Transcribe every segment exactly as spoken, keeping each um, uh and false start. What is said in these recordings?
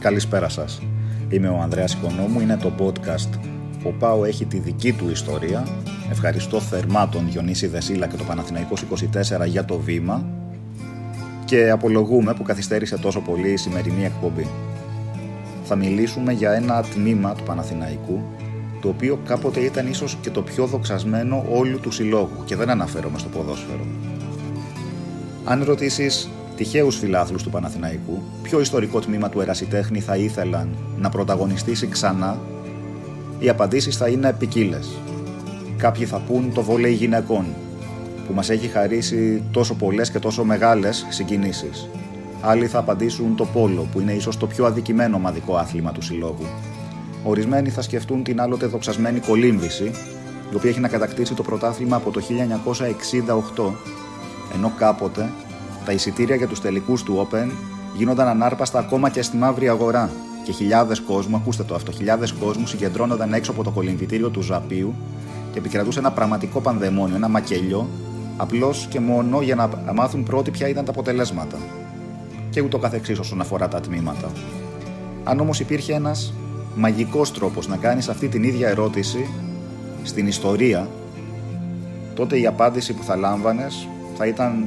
Καλησπέρα σας. Είμαι ο Ανδρέας Οικονόμου, είναι το podcast «Ο ΠΑΟ έχει τη δική του ιστορία». Ευχαριστώ θερμά τον Γιονίση Δεσίλα και το Παναθηναϊκό είκοσι τέσσερα για το βήμα και απολογούμε που καθυστέρησε τόσο πολύ η σημερινή εκπομπή. Θα μιλήσουμε για ένα τμήμα του Παναθηναϊκού, το οποίο κάποτε ήταν ίσως και το πιο δοξασμένο όλου του συλλόγου και δεν αναφέρομαι στο ποδόσφαιρο. Αν ρωτήσεις τυχαίους φιλάθλους του Παναθηναϊκού, ποιο ιστορικό τμήμα του ερασιτέχνη θα ήθελαν να πρωταγωνιστήσει ξανά, οι απαντήσεις θα είναι ποικίλες. Κάποιοι θα πούν το βόλεϊ γυναικών, που μας έχει χαρίσει τόσο πολλές και τόσο μεγάλες συγκινήσεις. Άλλοι θα απαντήσουν το πόλο, που είναι ίσως το πιο αδικημένο ομαδικό άθλημα του συλλόγου. Ορισμένοι θα σκεφτούν την άλλοτε δοξασμένη κολύμβηση, η οποία έχει να κατακτήσει το πρωτάθλημα από το χίλια εννιακόσια εξήντα οκτώ, ενώ κάποτε τα εισιτήρια για τους τελικούς του Open γίνονταν ανάρπαστα ακόμα και στη μαύρη αγορά και χιλιάδες κόσμου, ακούστε το αυτό, χιλιάδες κόσμου συγκεντρώνονταν έξω από το κολυμβητήριο του Ζαπίου και επικρατούσε ένα πραγματικό πανδαιμόνιο, ένα μακελιό, απλώς και μόνο για να μάθουν πρώτοι ποια ήταν τα αποτελέσματα. Και ούτω καθεξής όσον αφορά τα τμήματα. Αν όμως υπήρχε ένας μαγικός τρόπος να κάνεις αυτή την ίδια ερώτηση στην ιστορία, τότε η απάντηση που θα λάμβανες θα ήταν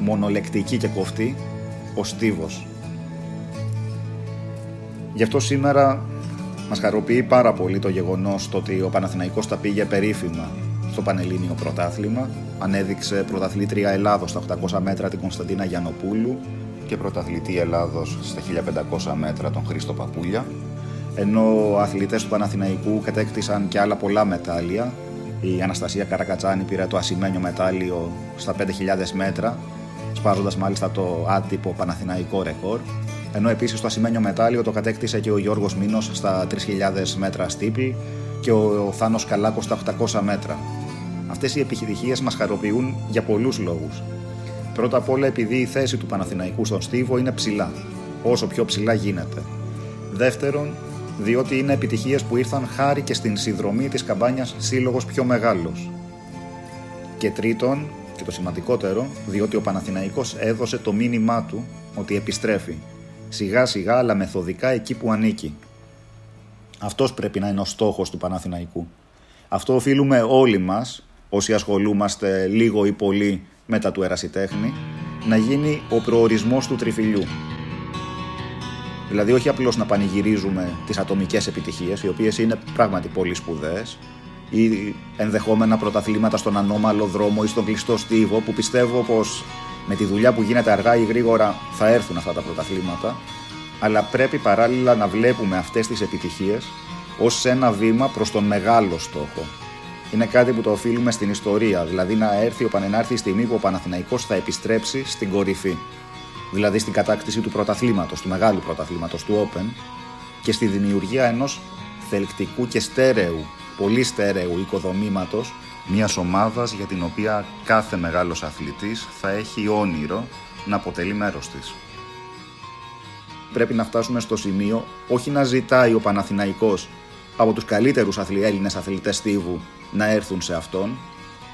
μονολεκτική και κοφτή, ο στίβος. Γι' αυτό σήμερα μας χαροποιεί πάρα πολύ το γεγονός το ότι ο Παναθηναϊκός τα πήγε περίφημα στο Πανελλήνιο Πρωτάθλημα, ανέδειξε πρωταθλήτρια Ελλάδος στα οκτακόσια μέτρα την Κωνσταντίνα Γιανοπούλου και πρωταθλητή Ελλάδος στα χίλια πεντακόσια μέτρα τον Χρήστο Παπούλια, ενώ αθλητές του Παναθηναϊκού κατέκτησαν και άλλα πολλά μετάλλια. Η Αναστασία Καρακατσάνη πήρε το ασημένιο μετάλλιο στα πέντε χιλιάδες μέτρα, σπάζοντας μάλιστα το άτυπο παναθηναϊκό ρεκόρ, ενώ επίσης το ασημένιο μετάλλιο το κατέκτησε και ο Γιώργος Μήνος στα τρεις χιλιάδες μέτρα στίπλη και ο Θάνος Καλάκος στα οκτακόσια μέτρα. Αυτές οι επιτυχίες μας χαροποιούν για πολλούς λόγους. Πρώτα απ' όλα επειδή η θέση του Παναθηναϊκού στον στίβο είναι ψηλά, όσο πιο ψηλά γίνεται. Δεύτερον, διότι είναι επιτυχίες που ήρθαν χάρη και στην συνδρομή της καμπάνιας «Σύλλογος πιο μεγάλος». Και τρίτον, και το σημαντικότερο, διότι ο Παναθηναϊκός έδωσε το μήνυμά του ότι επιστρέφει, σιγά σιγά αλλά μεθοδικά εκεί που ανήκει. Αυτός πρέπει να είναι ο στόχος του Παναθηναϊκού. Αυτό οφείλουμε όλοι μας, όσοι ασχολούμαστε λίγο ή πολύ μετά του ερασιτέχνη, να γίνει ο προορισμός του τριφυλιού. Δηλαδή όχι απλώς να πανηγυρίζουμε τις ατομικές επιτυχίες, οι οποίες είναι πράγματι πολύ σπουδαίες, ή ενδεχόμενα πρωταθλήματα στον ανώμαλο δρόμο ή στον κλειστό στίβο, που πιστεύω πως με τη δουλειά που γίνεται αργά ή γρήγορα θα έρθουν αυτά τα πρωταθλήματα, αλλά πρέπει παράλληλα να βλέπουμε αυτές τις επιτυχίες ως ένα βήμα προς τον μεγάλο στόχο. Είναι κάτι που το οφείλουμε στην ιστορία, δηλαδή να έρθει ο πανενάρθει η στιγμή που ο Παναθηναϊκός θα επιστρέψει στην κορυφή. Δηλαδή στην κατάκτηση του πρωταθλήματος, του μεγάλου πρωταθλήματος, του Open και στη δημιουργία ενός θελκτικού και στέρεου, πολύ στέρεου οικοδομήματος μιας ομάδας για την οποία κάθε μεγάλος αθλητής θα έχει όνειρο να αποτελεί μέρος της. Πρέπει να φτάσουμε στο σημείο όχι να ζητάει ο Παναθηναϊκός από τους καλύτερους Έλληνες αθλητές στίβου να έρθουν σε αυτόν,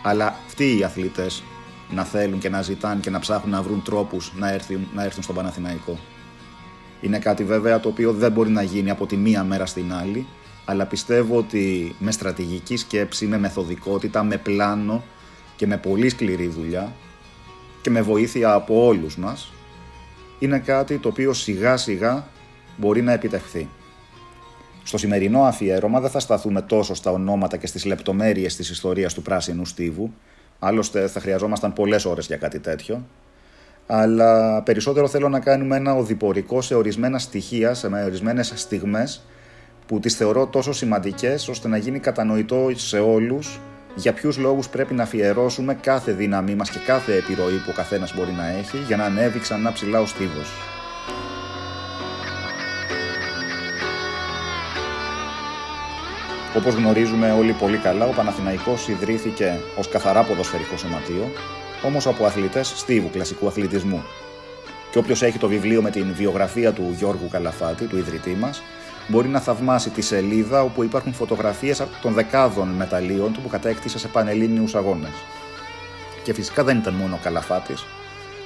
αλλά αυτοί οι αθλητές να θέλουν και να ζητάνε και να ψάχνουν να βρουν τρόπους να έρθουν, να έρθουν στον Παναθηναϊκό. Είναι κάτι βέβαια το οποίο δεν μπορεί να γίνει από τη μία μέρα στην άλλη, αλλά πιστεύω ότι με στρατηγική σκέψη, με μεθοδικότητα, με πλάνο και με πολύ σκληρή δουλειά και με βοήθεια από όλους μας, είναι κάτι το οποίο σιγά σιγά μπορεί να επιτευχθεί. Στο σημερινό αφιέρωμα δεν θα σταθούμε τόσο στα ονόματα και στις λεπτομέρειες της ιστορίας του πράσινου στίβου. Άλλωστε θα χρειαζόμασταν πολλές ώρες για κάτι τέτοιο. Αλλά περισσότερο θέλω να κάνουμε ένα οδηπορικό σε ορισμένα στοιχεία, σε ορισμένες στιγμές που τις θεωρώ τόσο σημαντικές ώστε να γίνει κατανοητό σε όλους για ποιους λόγους πρέπει να αφιερώσουμε κάθε δύναμή μας και κάθε επιρροή που ο καθένας μπορεί να έχει για να ανέβει ξανά ψηλά ο στίβος. Όπως γνωρίζουμε όλοι πολύ καλά, ο Παναθηναϊκός ιδρύθηκε ως καθαρά ποδοσφαιρικό σωματείο, όμως από αθλητές στίβου κλασικού αθλητισμού. Και όποιος έχει το βιβλίο με την βιογραφία του Γιώργου Καλαφάτη, του ιδρυτή μας, μπορεί να θαυμάσει τη σελίδα όπου υπάρχουν φωτογραφίες των δεκάδων μεταλλίων του που κατέκτησε σε πανελλήνιους αγώνες. Και φυσικά δεν ήταν μόνο ο Καλαφάτης.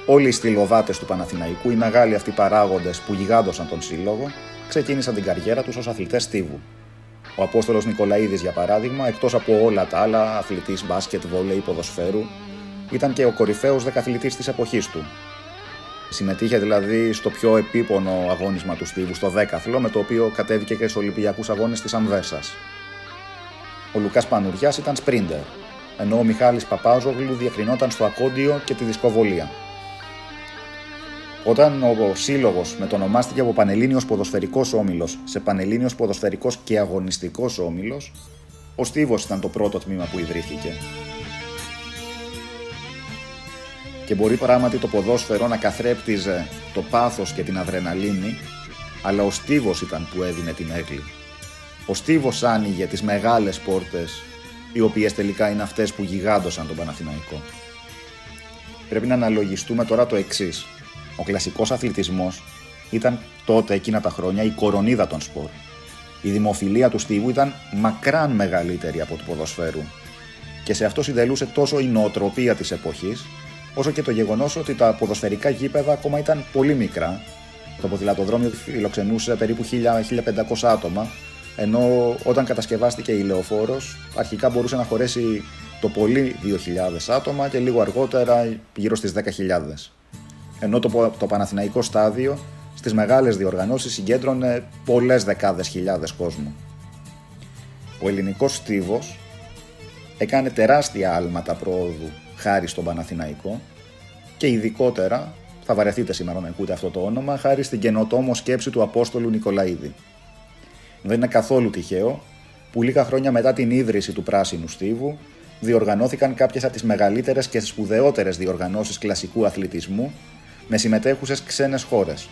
Όλοι οι στυλοβάτες του Παναθηναϊκού, οι μεγάλοι αυτοί παράγοντες που γιγάντωσαν τον σύλλογο, ξεκίνησαν την καριέρα τους ως αθλητές στίβου. Ο Απόστολος Νικολαΐδης, για παράδειγμα, εκτός από όλα τα άλλα, αθλητής μπάσκετ, βόλεϊ, ποδοσφαίρου, ήταν και ο κορυφαίος δεκαθλητής της εποχής του. Συμμετείχε δηλαδή στο πιο επίπονο αγώνισμα του στίβου, στο δέκαθλο, με το οποίο κατέβηκε και στους Ολυμπιακούς Αγώνες της Ανβέρσας. Ο Λουκάς Πανουριάς ήταν σπρίντερ, ενώ ο Μιχάλης Παπάζογλου διακρινόταν στο ακόντιο και τη δισκοβολία. Όταν ο σύλλογος μετονομάστηκε από Πανελλήνιος Ποδοσφαιρικός Όμιλος σε Πανελλήνιος Ποδοσφαιρικός και Αγωνιστικός Όμιλος, ο στίβος ήταν το πρώτο τμήμα που ιδρύθηκε. Και μπορεί πράγματι το ποδόσφαιρο να καθρέπτιζε το πάθος και την αδρεναλίνη, αλλά ο στίβος ήταν που έδινε την έγκλη. Ο στίβος άνοιγε τις μεγάλες πόρτες, οι οποίες τελικά είναι αυτές που γιγάντωσαν τον Παναθηναϊκό. Πρέπει να αναλογιστούμε τώρα το εξής. Ο κλασικός αθλητισμός ήταν τότε εκείνα τα χρόνια η κορονίδα των σπορ. Η δημοφιλία του στίβου ήταν μακράν μεγαλύτερη από του ποδοσφαίρου. Και σε αυτό συντελούσε τόσο η νοοτροπία της εποχής, όσο και το γεγονός ότι τα ποδοσφαιρικά γήπεδα ακόμα ήταν πολύ μικρά. Το ποδηλατοδρόμιο φιλοξενούσε περίπου χίλια με χίλια πεντακόσια άτομα, ενώ όταν κατασκευάστηκε η Λεωφόρος, αρχικά μπορούσε να χωρέσει το πολύ δύο χιλιάδες άτομα και λίγο αργότερα γύρω στις δέκα χιλιάδες. Ενώ το, το Παναθηναϊκό στάδιο στις μεγάλες διοργανώσεις συγκέντρωνε πολλές δεκάδες χιλιάδες κόσμου. Ο ελληνικός στίβος έκανε τεράστια άλματα προόδου χάρη στον Παναθηναϊκό και ειδικότερα, θα βαρεθείτε σήμερα να ακούτε αυτό το όνομα, χάρη στην καινοτόμο σκέψη του Απόστολου Νικολαΐδη. Δεν είναι καθόλου τυχαίο που λίγα χρόνια μετά την ίδρυση του πράσινου στίβου διοργανώθηκαν κάποιες από τις μεγαλύτερες και σπουδαιότερες διοργανώσεις κλασικού αθλητισμού με συμμετέχουσες ξένες χώρες.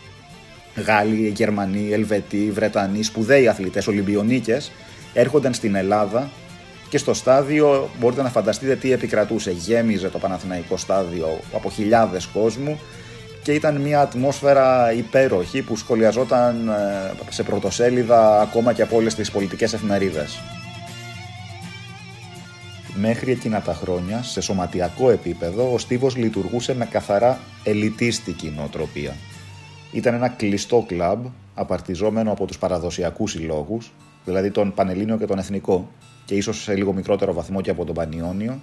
Γάλλοι, Γερμανοί, Ελβετοί, Βρετανοί, σπουδαίοι αθλητές, Ολυμπιονίκες έρχονταν στην Ελλάδα και στο στάδιο μπορείτε να φανταστείτε τι επικρατούσε. Γέμιζε το Παναθηναϊκό στάδιο από χιλιάδες κόσμου και ήταν μια ατμόσφαιρα υπέροχη που σχολιαζόταν σε πρωτοσέλιδα ακόμα και από όλες τις πολιτικές εφημερίδες. Μέχρι εκείνα τα χρόνια, σε σωματιακό επίπεδο, ο στίβος λειτουργούσε με καθαρά ελιτίστικη νοοτροπία. Ήταν ένα κλειστό κλαμπ, απαρτιζόμενο από τους παραδοσιακούς συλλόγους, δηλαδή τον Πανελλήνιο και τον Εθνικό, και ίσως σε λίγο μικρότερο βαθμό και από τον Πανιόνιο,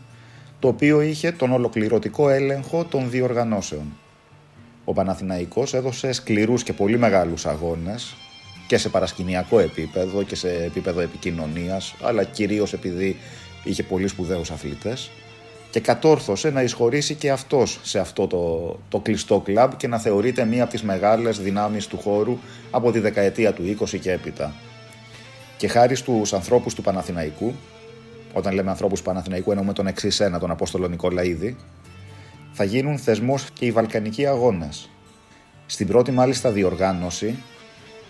το οποίο είχε τον ολοκληρωτικό έλεγχο των διοργανώσεων. Ο Παναθηναϊκός έδωσε σκληρούς και πολύ μεγάλους αγώνες, και σε παρασκηνιακό επίπεδο και σε επίπεδο επικοινωνίας, αλλά κυρίως επειδή είχε πολύ σπουδαίους αθλητές και κατόρθωσε να εισχωρήσει και αυτός σε αυτό το, το κλειστό κλαμπ και να θεωρείται μία από τις μεγάλες δυνάμεις του χώρου από τη δεκαετία του είκοσι και έπειτα. Και χάρη στους ανθρώπους του Παναθηναϊκού, όταν λέμε ανθρώπους του Παναθηναϊκού εννοούμε τον εξής ένα, τον Απόστολο Νικολαΐδη, θα γίνουν θεσμός και οι Βαλκανικοί Αγώνες. Στην πρώτη μάλιστα διοργάνωση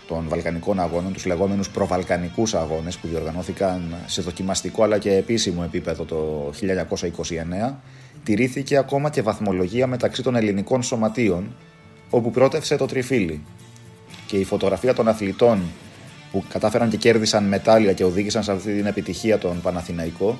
των Βαλκανικών Αγώνων, τους λεγόμενους προβαλκανικούς αγώνες που διοργανώθηκαν σε δοκιμαστικό αλλά και επίσημο επίπεδο το χίλια εννιακόσια είκοσι εννέα, τηρήθηκε ακόμα και βαθμολογία μεταξύ των ελληνικών σωματείων, όπου πρότευσε το τριφύλι. Και η φωτογραφία των αθλητών που κατάφεραν και κέρδισαν μετάλλια και οδήγησαν σε αυτή την επιτυχία τον Παναθηναϊκό,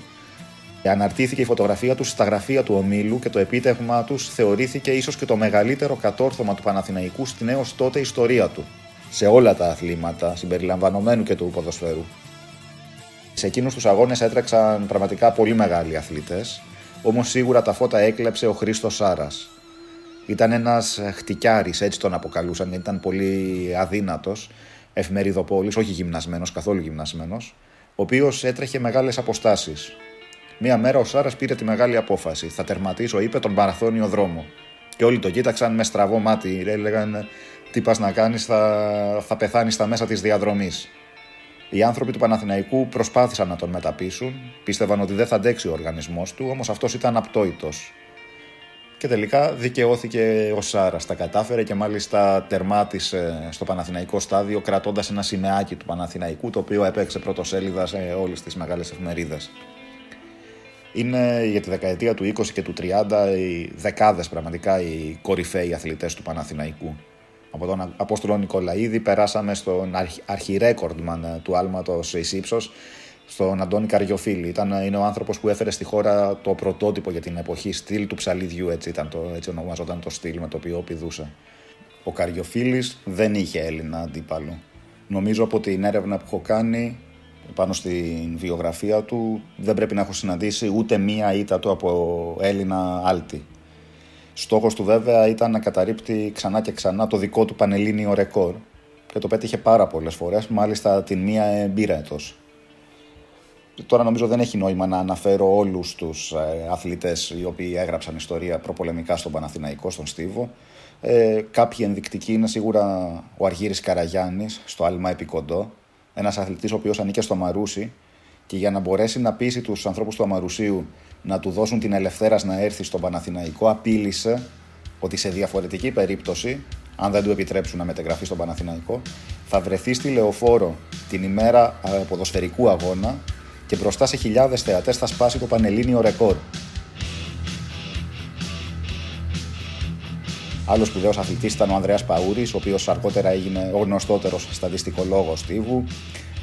αναρτήθηκε η φωτογραφία τους στα γραφεία του ομίλου και το επίτευγμα τους θεωρήθηκε ίσως και το μεγαλύτερο κατόρθωμα του Παναθηναϊκού στην έως τότε ιστορία του. Σε όλα τα αθλήματα, συμπεριλαμβανομένου και του ποδοσφαίρου. Σε εκείνους τους αγώνες έτρεξαν πραγματικά πολύ μεγάλοι αθλητές, όμως σίγουρα τα φώτα έκλεψε ο Χρήστος Σάρας. Ήταν ένας χτικιάρης, έτσι τον αποκαλούσαν, ήταν πολύ αδύνατος, εφημεριδοπόλης, όχι γυμνασμένος, καθόλου γυμνασμένος, ο οποίος έτρεχε μεγάλες αποστάσεις. Μία μέρα ο Σάρας πήρε τη μεγάλη απόφαση. Θα τερματίσω, είπε, τον μαραθώνιο δρόμο. Και όλοι τον κοίταξαν με στραβό μάτι, έλεγαν. Τι πας να κάνεις, θα, θα πεθάνεις στα μέσα της διαδρομής. Οι άνθρωποι του Παναθηναϊκού προσπάθησαν να τον μεταπείσουν, πίστευαν ότι δεν θα αντέξει ο οργανισμός του, όμως αυτός ήταν απτόητος. και τελικά δικαιώθηκε ο Σάρας. Τα κατάφερε και μάλιστα τερμάτισε στο Παναθηναϊκό στάδιο κρατώντας ένα σημεάκι του Παναθηναϊκού, το οποίο έπαιξε πρωτοσέλιδα σε όλες τις μεγάλες εφημερίδες. Είναι για τη δεκαετία του είκοσι και του τριάντα οι δεκάδες πραγματικά οι κορυφαίοι αθλητές του Παναθηναϊκού. Από τον Απόστολο Νικολαΐδη περάσαμε στον αρχιρέκορντμαν του άλματος εις ύψος, στον Αντώνη Καριοφίλη. Ήταν, είναι ο άνθρωπος που έφερε στη χώρα το πρωτότυπο για την εποχή στυλ του ψαλίδιου, έτσι, ήταν το, έτσι ονομαζόταν το στυλ με το οποίο πηδούσε. Ο Καριοφίλης δεν είχε Έλληνα αντίπαλο. Νομίζω από την έρευνα που έχω κάνει πάνω στην βιογραφία του δεν πρέπει να έχω συναντήσει ούτε μία ήττα του από Έλληνα άλτη. Στόχος του βέβαια ήταν να καταρρίπτει ξανά και ξανά το δικό του πανελλήνιο ρεκόρ και το πέτυχε πάρα πολλές φορές, μάλιστα την μία εμπειρία έτος. Τώρα νομίζω δεν έχει νόημα να αναφέρω όλους τους αθλητές οι οποίοι έγραψαν ιστορία προπολεμικά στον Παναθηναϊκό, στον Στίβο. Ε, κάποιοι ενδεικτικοί είναι σίγουρα ο Αργύρης Καραγιάννης στο άλμα επικοντό, ένας αθλητής ο οποίος ανήκε στο Αμαρούσι και για να μπορέσει να πείσει τους ανθρώπους του Αμαρουσίου να του δώσουν την ελευθέρα να έρθει στον Παναθηναϊκό, απείλησε ότι σε διαφορετική περίπτωση, αν δεν του επιτρέψουν να μεταγραφεί στον Παναθηναϊκό, θα βρεθεί στη Λεωφόρο την ημέρα ποδοσφαιρικού αγώνα και μπροστά σε χιλιάδες θεατές θα σπάσει το πανελλήνιο ρεκόρ. Άλλος σπουδαίος αθλητής ήταν ο Ανδρέας Παούρης, ο οποίος αργότερα έγινε ο γνωστότερος στατιστικολόγος Στίβου,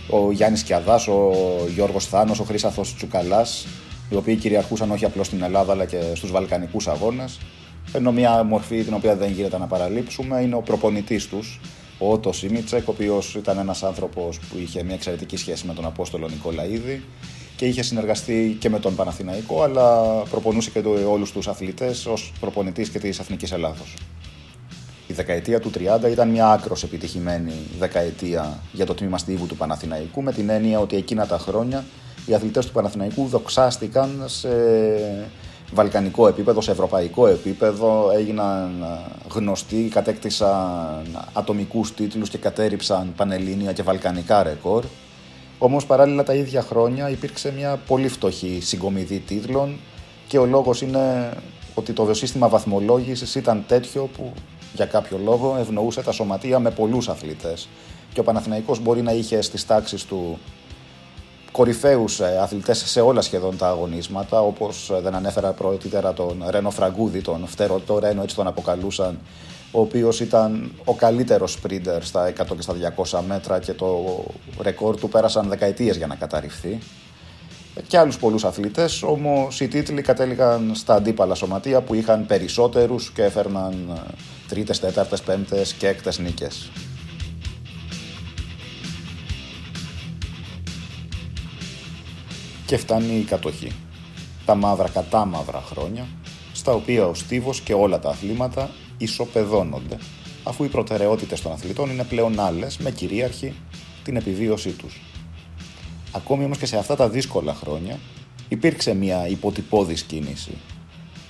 ο Γιάννης Κιαδάς, ο Γιώργος Θάνος, ο Χρύσανθος Τσουκαλάς, οι οποίοι κυριαρχούσαν όχι απλώς στην Ελλάδα αλλά και στους Βαλκανικούς αγώνες. Ενώ μια μορφή την οποία δεν γίνεται να παραλείψουμε είναι ο προπονητής τους, ο Ότο Σιμιτσέκ, ο οποίος ήταν ένας άνθρωπος που είχε μια εξαιρετική σχέση με τον Απόστολο Νικολαΐδη και είχε συνεργαστεί και με τον Παναθηναϊκό, αλλά προπονούσε και όλους τους αθλητές ως προπονητής και της Εθνικής Ελλάδος. Η δεκαετία του τριάντα ήταν μια άκρως επιτυχημένη δεκαετία για το τμήμα Στίβου του Παναθηναϊκού, με την έννοια ότι εκείνα τα χρόνια οι αθλητές του Παναθηναϊκού δοξάστηκαν σε βαλκανικό επίπεδο, σε ευρωπαϊκό επίπεδο, έγιναν γνωστοί, κατέκτησαν ατομικούς τίτλους και κατέριψαν πανελλήνια και βαλκανικά ρεκόρ. Όμως παράλληλα τα ίδια χρόνια υπήρξε μια πολύ φτωχή συγκομιδή τίτλων και ο λόγος είναι ότι το σύστημα βαθμολόγησης ήταν τέτοιο που για κάποιο λόγο ευνοούσε τα σωματεία με πολλούς αθλητές και ο Παναθηναϊκός μπορεί να είχε στις τάξεις του κορυφαίους αθλητές σε όλα σχεδόν τα αγωνίσματα, όπως δεν ανέφερα προηγουμένως τον Ρένο Φραγκούδη, τον φτερωτό Ρένο, έτσι τον αποκαλούσαν, ο οποίος ήταν ο καλύτερος σπρίντερ στα εκατό και στα διακόσια μέτρα και το ρεκόρ του πέρασαν δεκαετίες για να καταρριφθεί. Και άλλους πολλούς αθλητές, όμως οι τίτλοι κατέληγαν στα αντίπαλα σωματεία που είχαν περισσότερους και έφερναν τρίτες, τέταρτες, πέμπτες και έκτες νίκες. Και φτάνει η κατοχή. Τα μαύρα κατά μαύρα χρόνια, στα οποία ο Στίβος και όλα τα αθλήματα ισοπεδώνονται, αφού οι προτεραιότητες των αθλητών είναι πλέον άλλες, με κυρίαρχη την επιβίωσή τους. Ακόμη όμως και σε αυτά τα δύσκολα χρόνια υπήρξε μια υποτυπώδης κίνηση.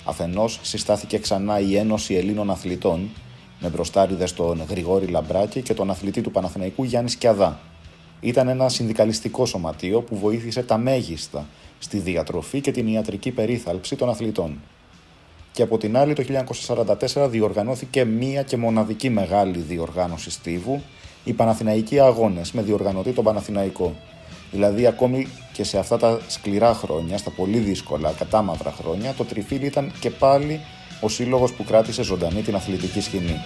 Αφενός συστάθηκε ξανά η Ένωση Ελλήνων Αθλητών, με μπροστάριδες τον Γρηγόρη Λαμπράκη και τον αθλητή του Παναθηναϊκού Γιάννη Σκιαδά. Ήταν ένα συνδικαλιστικό σωματείο που βοήθησε τα μέγιστα στη διατροφή και την ιατρική περίθαλψη των αθλητών. Και από την άλλη, το χίλια εννιακόσια σαράντα τέσσερα διοργανώθηκε μία και μοναδική μεγάλη διοργάνωση Στίβου, οι Παναθηναϊκοί Αγώνες, με διοργανωτή τον Παναθηναϊκό. Δηλαδή, ακόμη και σε αυτά τα σκληρά χρόνια, στα πολύ δύσκολα, κατάμαυρα χρόνια, το Τριφύλλι ήταν και πάλι ο σύλλογος που κράτησε ζωντανή την αθλητική σκηνή.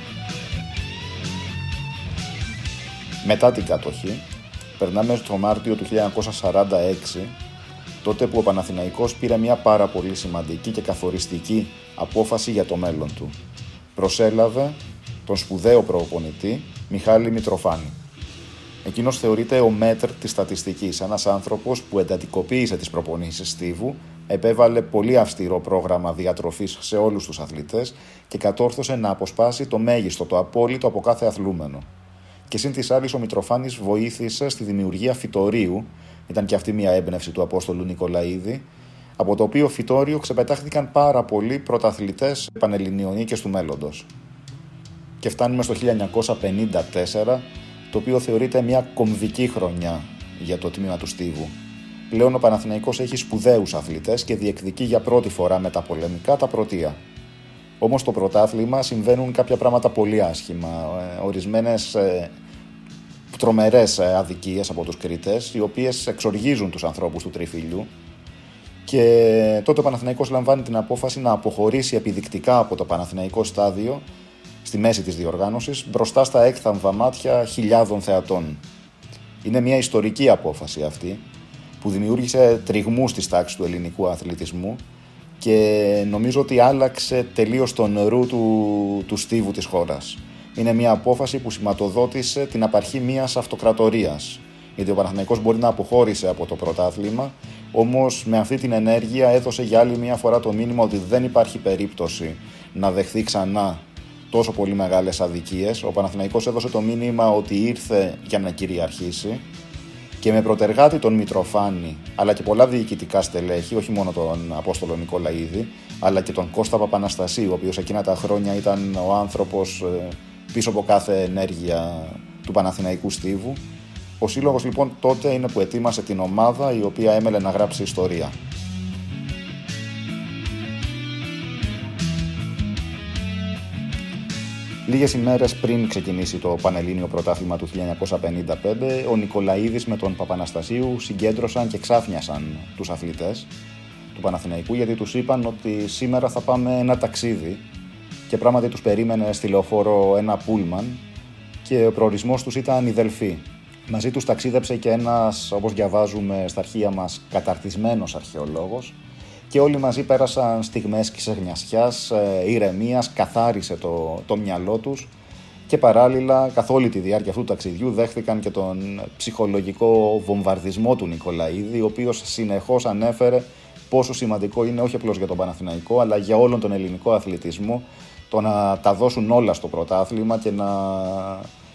Μετά την κατοχή, περνάμε στο Μάρτιο του χίλια εννιακόσια σαράντα έξι, τότε που ο Παναθηναϊκός πήρε μια πάρα πολύ σημαντική και καθοριστική απόφαση για το μέλλον του. Προσέλαβε τον σπουδαίο προπονητή Μιχάλη Μητροφάνη. Εκείνος θεωρείται ο μέτρ της στατιστικής, ένας άνθρωπος που εντατικοποίησε τις προπονήσεις Στίβου, επέβαλε πολύ αυστηρό πρόγραμμα διατροφής σε όλους τους αθλητές και κατόρθωσε να αποσπάσει το μέγιστο, το απόλυτο από κάθε αθλούμενο. Και σύν της άλλης, ο Μητροφάνης βοήθησε στη δημιουργία φυτορίου, ήταν και αυτή μια έμπνευση του Απόστολου Νικολαΐδη, από το οποίο φυτόριο ξεπετάχθηκαν πάρα πολλοί πρωταθλητές πανελληνιονίκες του μέλλοντος. Και φτάνουμε στο χίλια εννιακόσια πενήντα τέσσερα, το οποίο θεωρείται μια κομβική χρονιά για το τμήμα του Στίβου. Πλέον ο Παναθηναϊκός έχει σπουδαίους αθλητές και διεκδικεί για πρώτη φορά μετά πολεμικά τα πρωτεία. Όμως στο πρωτάθλημα συμβαίνουν κάποια πράγματα πολύ άσχημα. Ορισμένες τρομερές αδικίες από τους Κρήτες, οι οποίες εξοργίζουν τους ανθρώπους του Τριφύλλιου. Και τότε ο Παναθηναϊκός λαμβάνει την απόφαση να αποχωρήσει επιδεικτικά από το Παναθηναϊκό στάδιο, στη μέση της διοργάνωσης, μπροστά στα έκθαμβα μάτια χιλιάδων θεατών. Είναι μια ιστορική απόφαση αυτή, που δημιούργησε τριγμούς στις τάξεις του ελληνικού αθλητισμού και νομίζω ότι άλλαξε τελείως τον ρου του, του στίβου της χώρας. Είναι μια απόφαση που σηματοδότησε την απαρχή μιας αυτοκρατορίας. Γιατί ο Παναθηναϊκός μπορεί να αποχώρησε από το πρωτάθλημα, όμως με αυτή την ενέργεια έδωσε για άλλη μια φορά το μήνυμα ότι δεν υπάρχει περίπτωση να δεχθεί ξανά τόσο πολύ μεγάλες αδικίες. Ο Παναθηναϊκός έδωσε το μήνυμα ότι ήρθε για να κυριαρχήσει και με πρωτεργάτη τον Μητροφάνη, αλλά και πολλά διοικητικά στελέχη, όχι μόνο τον Απόστολο Νικολαΐδη, αλλά και τον Κώστα Παπαναστασίου, ο οποίος εκείνα τα χρόνια ήταν ο άνθρωπος πίσω από κάθε ενέργεια του Παναθηναϊκού στίβου. Ο σύλλογος λοιπόν τότε είναι που ετοίμασε την ομάδα η οποία έμελε να γράψει ιστορία. Λίγες ημέρες πριν ξεκινήσει το Πανελλήνιο Πρωτάθλημα του χίλια εννιακόσια πενήντα πέντε, ο Νικολαΐδης με τον Παπαναστασίου συγκέντρωσαν και ξάφνιασαν τους αθλητές του Παναθηναϊκού, γιατί τους είπαν ότι σήμερα θα πάμε ένα ταξίδι, και πράγματι τους περίμενε στη Λεωφόρο ένα πούλμαν και ο προορισμός τους ήταν η Δελφή. Μαζί τους ταξίδεψε και ένας, όπως διαβάζουμε στα αρχεία μας, καταρτισμένος αρχαιολόγος, και όλοι μαζί πέρασαν στιγμές ξεγνιασιάς, ηρεμίας, καθάρισε το, το μυαλό τους, και παράλληλα καθ' όλη τη διάρκεια αυτού του ταξιδιού δέχτηκαν και τον ψυχολογικό βομβαρδισμό του Νικολαΐδη, ο οποίος συνεχώς ανέφερε πόσο σημαντικό είναι όχι απλώς για τον Παναθηναϊκό αλλά για όλον τον ελληνικό αθλητισμό το να τα δώσουν όλα στο πρωτάθλημα και να,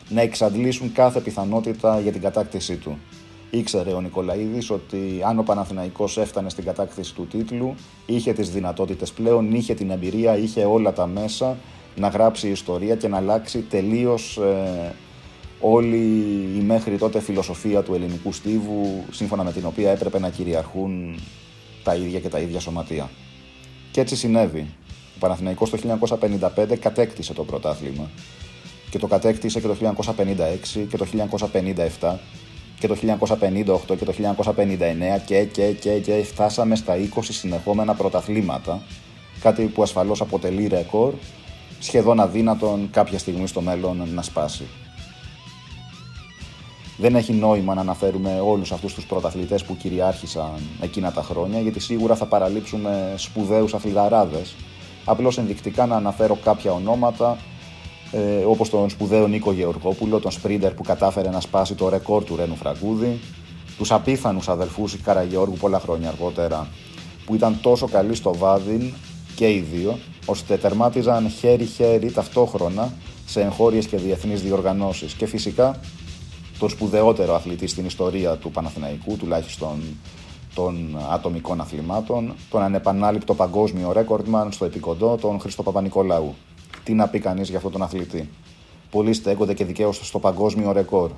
να εξαντλήσουν κάθε πιθανότητα για την κατάκτησή του. Ήξερε ο Νικολαΐδης ότι αν ο Παναθηναϊκός έφτανε στην κατάκτηση του τίτλου, είχε τις δυνατότητες πλέον, είχε την εμπειρία, είχε όλα τα μέσα να γράψει ιστορία και να αλλάξει τελείως ε, όλη η μέχρι τότε φιλοσοφία του ελληνικού στίβου, σύμφωνα με την οποία έπρεπε να κυριαρχούν τα ίδια και τα ίδια σωματεία. Και έτσι συνέβη. Ο Παναθηναϊκός το χίλια εννιακόσια πενήντα πέντε κατέκτησε το πρωτάθλημα και το κατέκτησε και το χίλια εννιακόσια πενήντα έξι και το χίλια εννιακόσια πενήντα επτά και το χίλια εννιακόσια πενήντα οκτώ και το χίλια εννιακόσια πενήντα εννέα και, και, και, και φτάσαμε στα είκοσι συνεχόμενα πρωταθλήματα, κάτι που ασφαλώς αποτελεί ρεκόρ, σχεδόν αδύνατον κάποια στιγμή στο μέλλον να σπάσει. Δεν έχει νόημα να αναφέρουμε όλους αυτούς τους πρωταθλητές που κυριάρχησαν εκείνα τα χρόνια, γιατί σίγουρα θα παραλείψουμε σπουδαίους αθληταράδες. Απλώς ενδεικτικά να αναφέρω κάποια ονόματα, ε, όπως τον σπουδαίο Νίκο Γεωργόπουλο, τον σπρίντερ που κατάφερε να σπάσει το ρεκόρ του Ρένου Φραγκούδη, τους απίθανους αδελφούς Καραγεώργου πολλά χρόνια αργότερα, που ήταν τόσο καλοί στο βάδιν και οι δύο, ώστε τερμάτιζαν χέρι-χέρι ταυτόχρονα σε εγχώριες και διεθνείς διοργανώσεις. Και φυσικά τον σπουδαιότερο αθλητή στην ιστορία του Παναθηναϊκού, τουλάχιστον των ατομικών αθλημάτων, τον ανεπανάληπτο παγκόσμιο ρέκορντμαν στο επικοντό, τον Χρήστο Παπανικολάου. Τι να πει κανείς για αυτόν τον αθλητή. Πολλοί στέκονται και δικαίως στο παγκόσμιο ρεκόρ.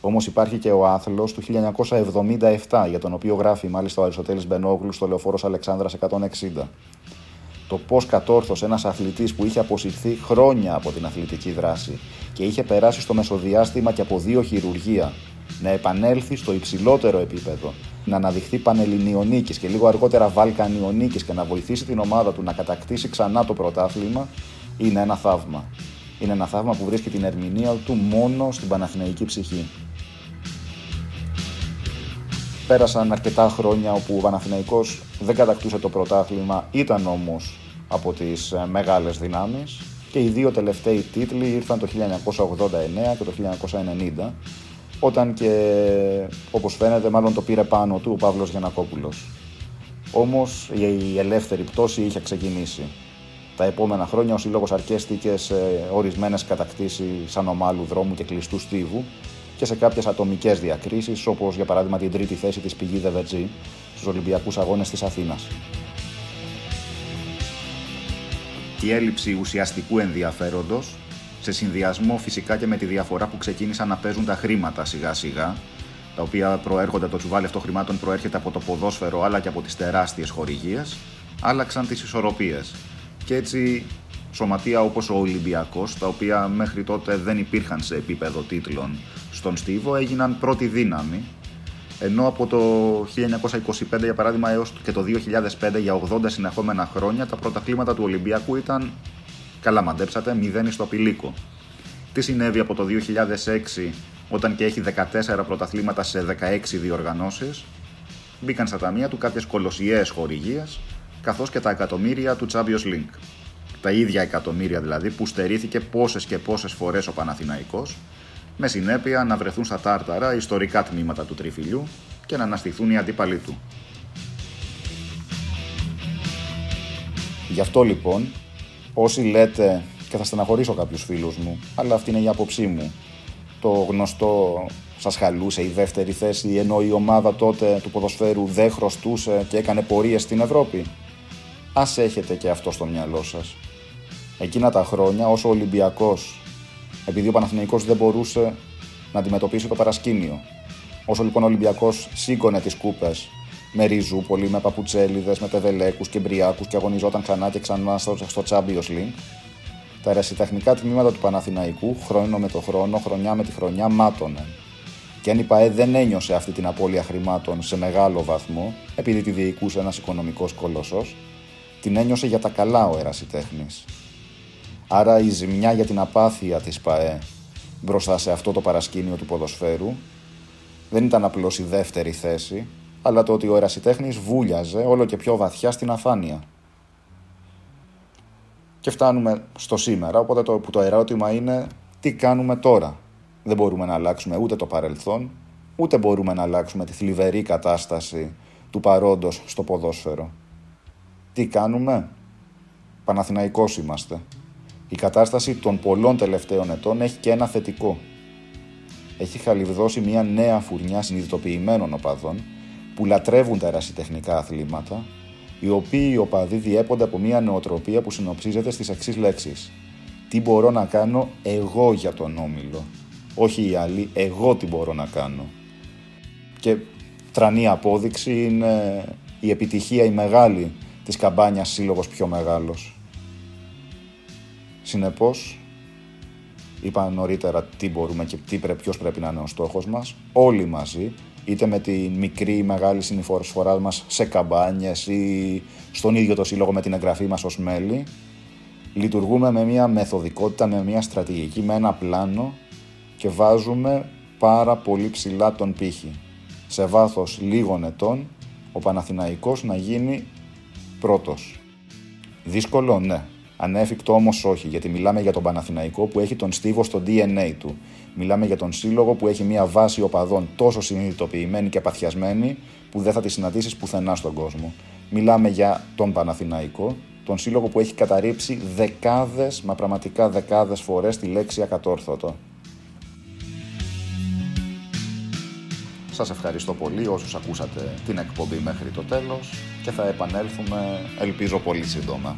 Όμως υπάρχει και ο άθλος του χίλια εννιακόσια εβδομήντα επτά, για τον οποίο γράφει μάλιστα ο Αριστοτέλης Μπενόγλου στο Λεωφόρος Αλεξάνδρας εκατόν εξήντα. Το πώς κατόρθωσε ένας αθλητής που είχε αποσυρθεί χρόνια από την αθλητική δράση και είχε περάσει στο μεσοδιάστημα και από δύο χειρουργία, να επανέλθει στο υψηλότερο επίπεδο, να αναδειχθεί Πανελληνιονίκης και λίγο αργότερα Βαλκανιονίκης και να βοηθήσει την ομάδα του να κατακτήσει ξανά το πρωτάθλημα, είναι ένα θαύμα. Είναι ένα θαύμα που βρίσκει την ερμηνεία του μόνο στην παναθηναϊκή ψυχή. Πέρασαν αρκετά χρόνια όπου ο Παναθηναϊκός δεν κατακτούσε το πρωτάθλημα, ήταν όμως από τις μεγάλες δυνάμεις, και οι δύο τελευταίοι τίτλοι ήρθαν το χίλια εννιακόσια ογδόντα εννέα και το χίλια εννιακόσια ενενήντα, όταν και, όπως φαίνεται, μάλλον το πήρε πάνω του ο Παύλος Γιαννακόπουλος. Όμως η ελεύθερη πτώση είχε ξεκινήσει. Τα επόμενα χρόνια ο σύλλογος αρκέστηκε σε ορισμένες κατακτήσεις σαν ομάλου δρόμου και κλειστού στίβου και σε κάποιες ατομικές διακρίσεις, όπως για παράδειγμα την τρίτη θέση της Πηγής Δεβετζή στους Ολυμπιακούς Αγώνες της Αθήνας. Η έλλειψη ουσιαστικού ενδιαφέροντος, σε συνδυασμό φυσικά και με τη διαφορά που ξεκίνησαν να παίζουν τα χρήματα σιγά σιγά, τα οποία προέρχονται, το τσουβάλι αυτό χρημάτων προέρχεται από το ποδόσφαιρο αλλά και από τις τεράστιες χορηγίες, άλλαξαν τις ισορροπίες. Και έτσι σωματεία όπως ο Ολυμπιακός, τα οποία μέχρι τότε δεν υπήρχαν σε επίπεδο τίτλων στον Στίβο, έγιναν πρώτη δύναμη, ενώ από το χίλια εννιακόσια είκοσι πέντε για παράδειγμα έως και το δύο χιλιάδες πέντε, για ογδόντα συνεχόμενα χρόνια, τα πρωταθλήματα του Ολυμπιακού ήταν, καλά μαντέψατε, μηδέν στο πηλίκο. Τι συνέβη από το δύο χιλιάδες έξι, όταν και έχει δεκατέσσερα πρωταθλήματα σε δεκαέξι διοργανώσεις? Μπήκαν στα ταμεία του κάποιες κολοσιαίες χορηγίες, καθώς και τα εκατομμύρια του Champions League. Τα ίδια εκατομμύρια δηλαδή που στερήθηκε πόσες και πόσες φορές ο Παναθηναϊκός, με συνέπεια να βρεθούν στα τάρταρα ιστορικά τμήματα του τριφυλιού και να αναστηθούν οι αντίπαλοι του. Γι' αυτό λοιπόν, όσοι λέτε, και θα στεναχωρήσω κάποιους φίλους μου, αλλά αυτή είναι η άποψή μου, το γνωστό σας χαλούσε η δεύτερη θέση, ενώ η ομάδα τότε του ποδοσφαίρου δεν χρωστούσε και έκανε πορείες στην Ευρώπη. Ας έχετε και αυτό στο μυαλό σας. Εκείνα τα χρόνια, όσο ο Ολυμπιακός, επειδή ο Παναθηναϊκός δεν μπορούσε να αντιμετωπίσει το παρασκήνιο, όσο λοιπόν ο Ολυμπιακός σήκωνε τις κούπες με ριζούπολη, με παπουτσέλιδες, με τεβελέκους και μπριάκους και αγωνιζόταν ξανά και ξανά στο Champions League, τα ερασιτεχνικά τμήματα του Παναθηναϊκού, χρόνο με το χρόνο, χρονιά με τη χρονιά, μάτωνε. Και αν η ΠαΕ δεν ένιωσε αυτή την απώλεια χρημάτων σε μεγάλο βαθμό, επειδή τη διοικούσε ένας οικονομικός κολοσσός, την ένιωσε για τα καλά ο ερασιτέχνης. Άρα η ζημιά για την απάθεια της ΠαΕ μπροστά σε αυτό το παρασκήνιο του ποδοσφαίρου δεν ήταν απλώς η δεύτερη θέση, αλλά το ότι ο ερασιτέχνης βούλιαζε όλο και πιο βαθιά στην αφάνεια. Και φτάνουμε στο σήμερα, οπότε το, που το ερώτημα είναι τι κάνουμε τώρα. Δεν μπορούμε να αλλάξουμε ούτε το παρελθόν, ούτε μπορούμε να αλλάξουμε τη θλιβερή κατάσταση του παρόντος στο ποδόσφαιρο. Τι κάνουμε? Παναθηναϊκός είμαστε. Η κατάσταση των πολλών τελευταίων ετών έχει και ένα θετικό. Έχει χαλιβδώσει μια νέα φουρνιά συνειδητοποιημένων οπαδών που λατρεύουν τα ερασιτεχνικά αθλήματα, οι οποίοι οι οπαδοί διέπονται από μια νοοτροπία που συνοψίζεται στις εξής λέξεις. Τι μπορώ να κάνω εγώ για τον όμιλο? Όχι οι άλλοι, εγώ τι μπορώ να κάνω. Και τρανή απόδειξη είναι η επιτυχία η μεγάλη της καμπάνιας «Σύλλογος πιο μεγάλος». Συνεπώς, είπα νωρίτερα τι μπορούμε και τι πρέπει, ποιος πρέπει να είναι ο στόχος μας, όλοι μαζί, είτε με τη μικρή ή μεγάλη συνεισφορά μας σε καμπάνιες ή στον ίδιο το σύλλογο με την εγγραφή μας ως μέλη, λειτουργούμε με μια μεθοδικότητα, με μια στρατηγική, με ένα πλάνο και βάζουμε πάρα πολύ ψηλά τον πύχη. Σε βάθος λίγων ετών, ο Παναθηναϊκός να γίνει πρώτος. Δύσκολο, ναι. Ανέφικτο όμως όχι, γιατί μιλάμε για τον Παναθηναϊκό που έχει τον στίβο στο ντι εν έι του. Μιλάμε για τον σύλλογο που έχει μια βάση οπαδών τόσο συνειδητοποιημένη και παθιασμένη που δεν θα τη συναντήσεις πουθενά στον κόσμο. Μιλάμε για τον Παναθηναϊκό, τον σύλλογο που έχει καταρρύψει δεκάδες, μα πραγματικά δεκάδες φορές τη λέξη ακατόρθωτο. Σας ευχαριστώ πολύ όσους ακούσατε την εκπομπή μέχρι το τέλος και θα επανέλθουμε, ελπίζω, πολύ σύντομα.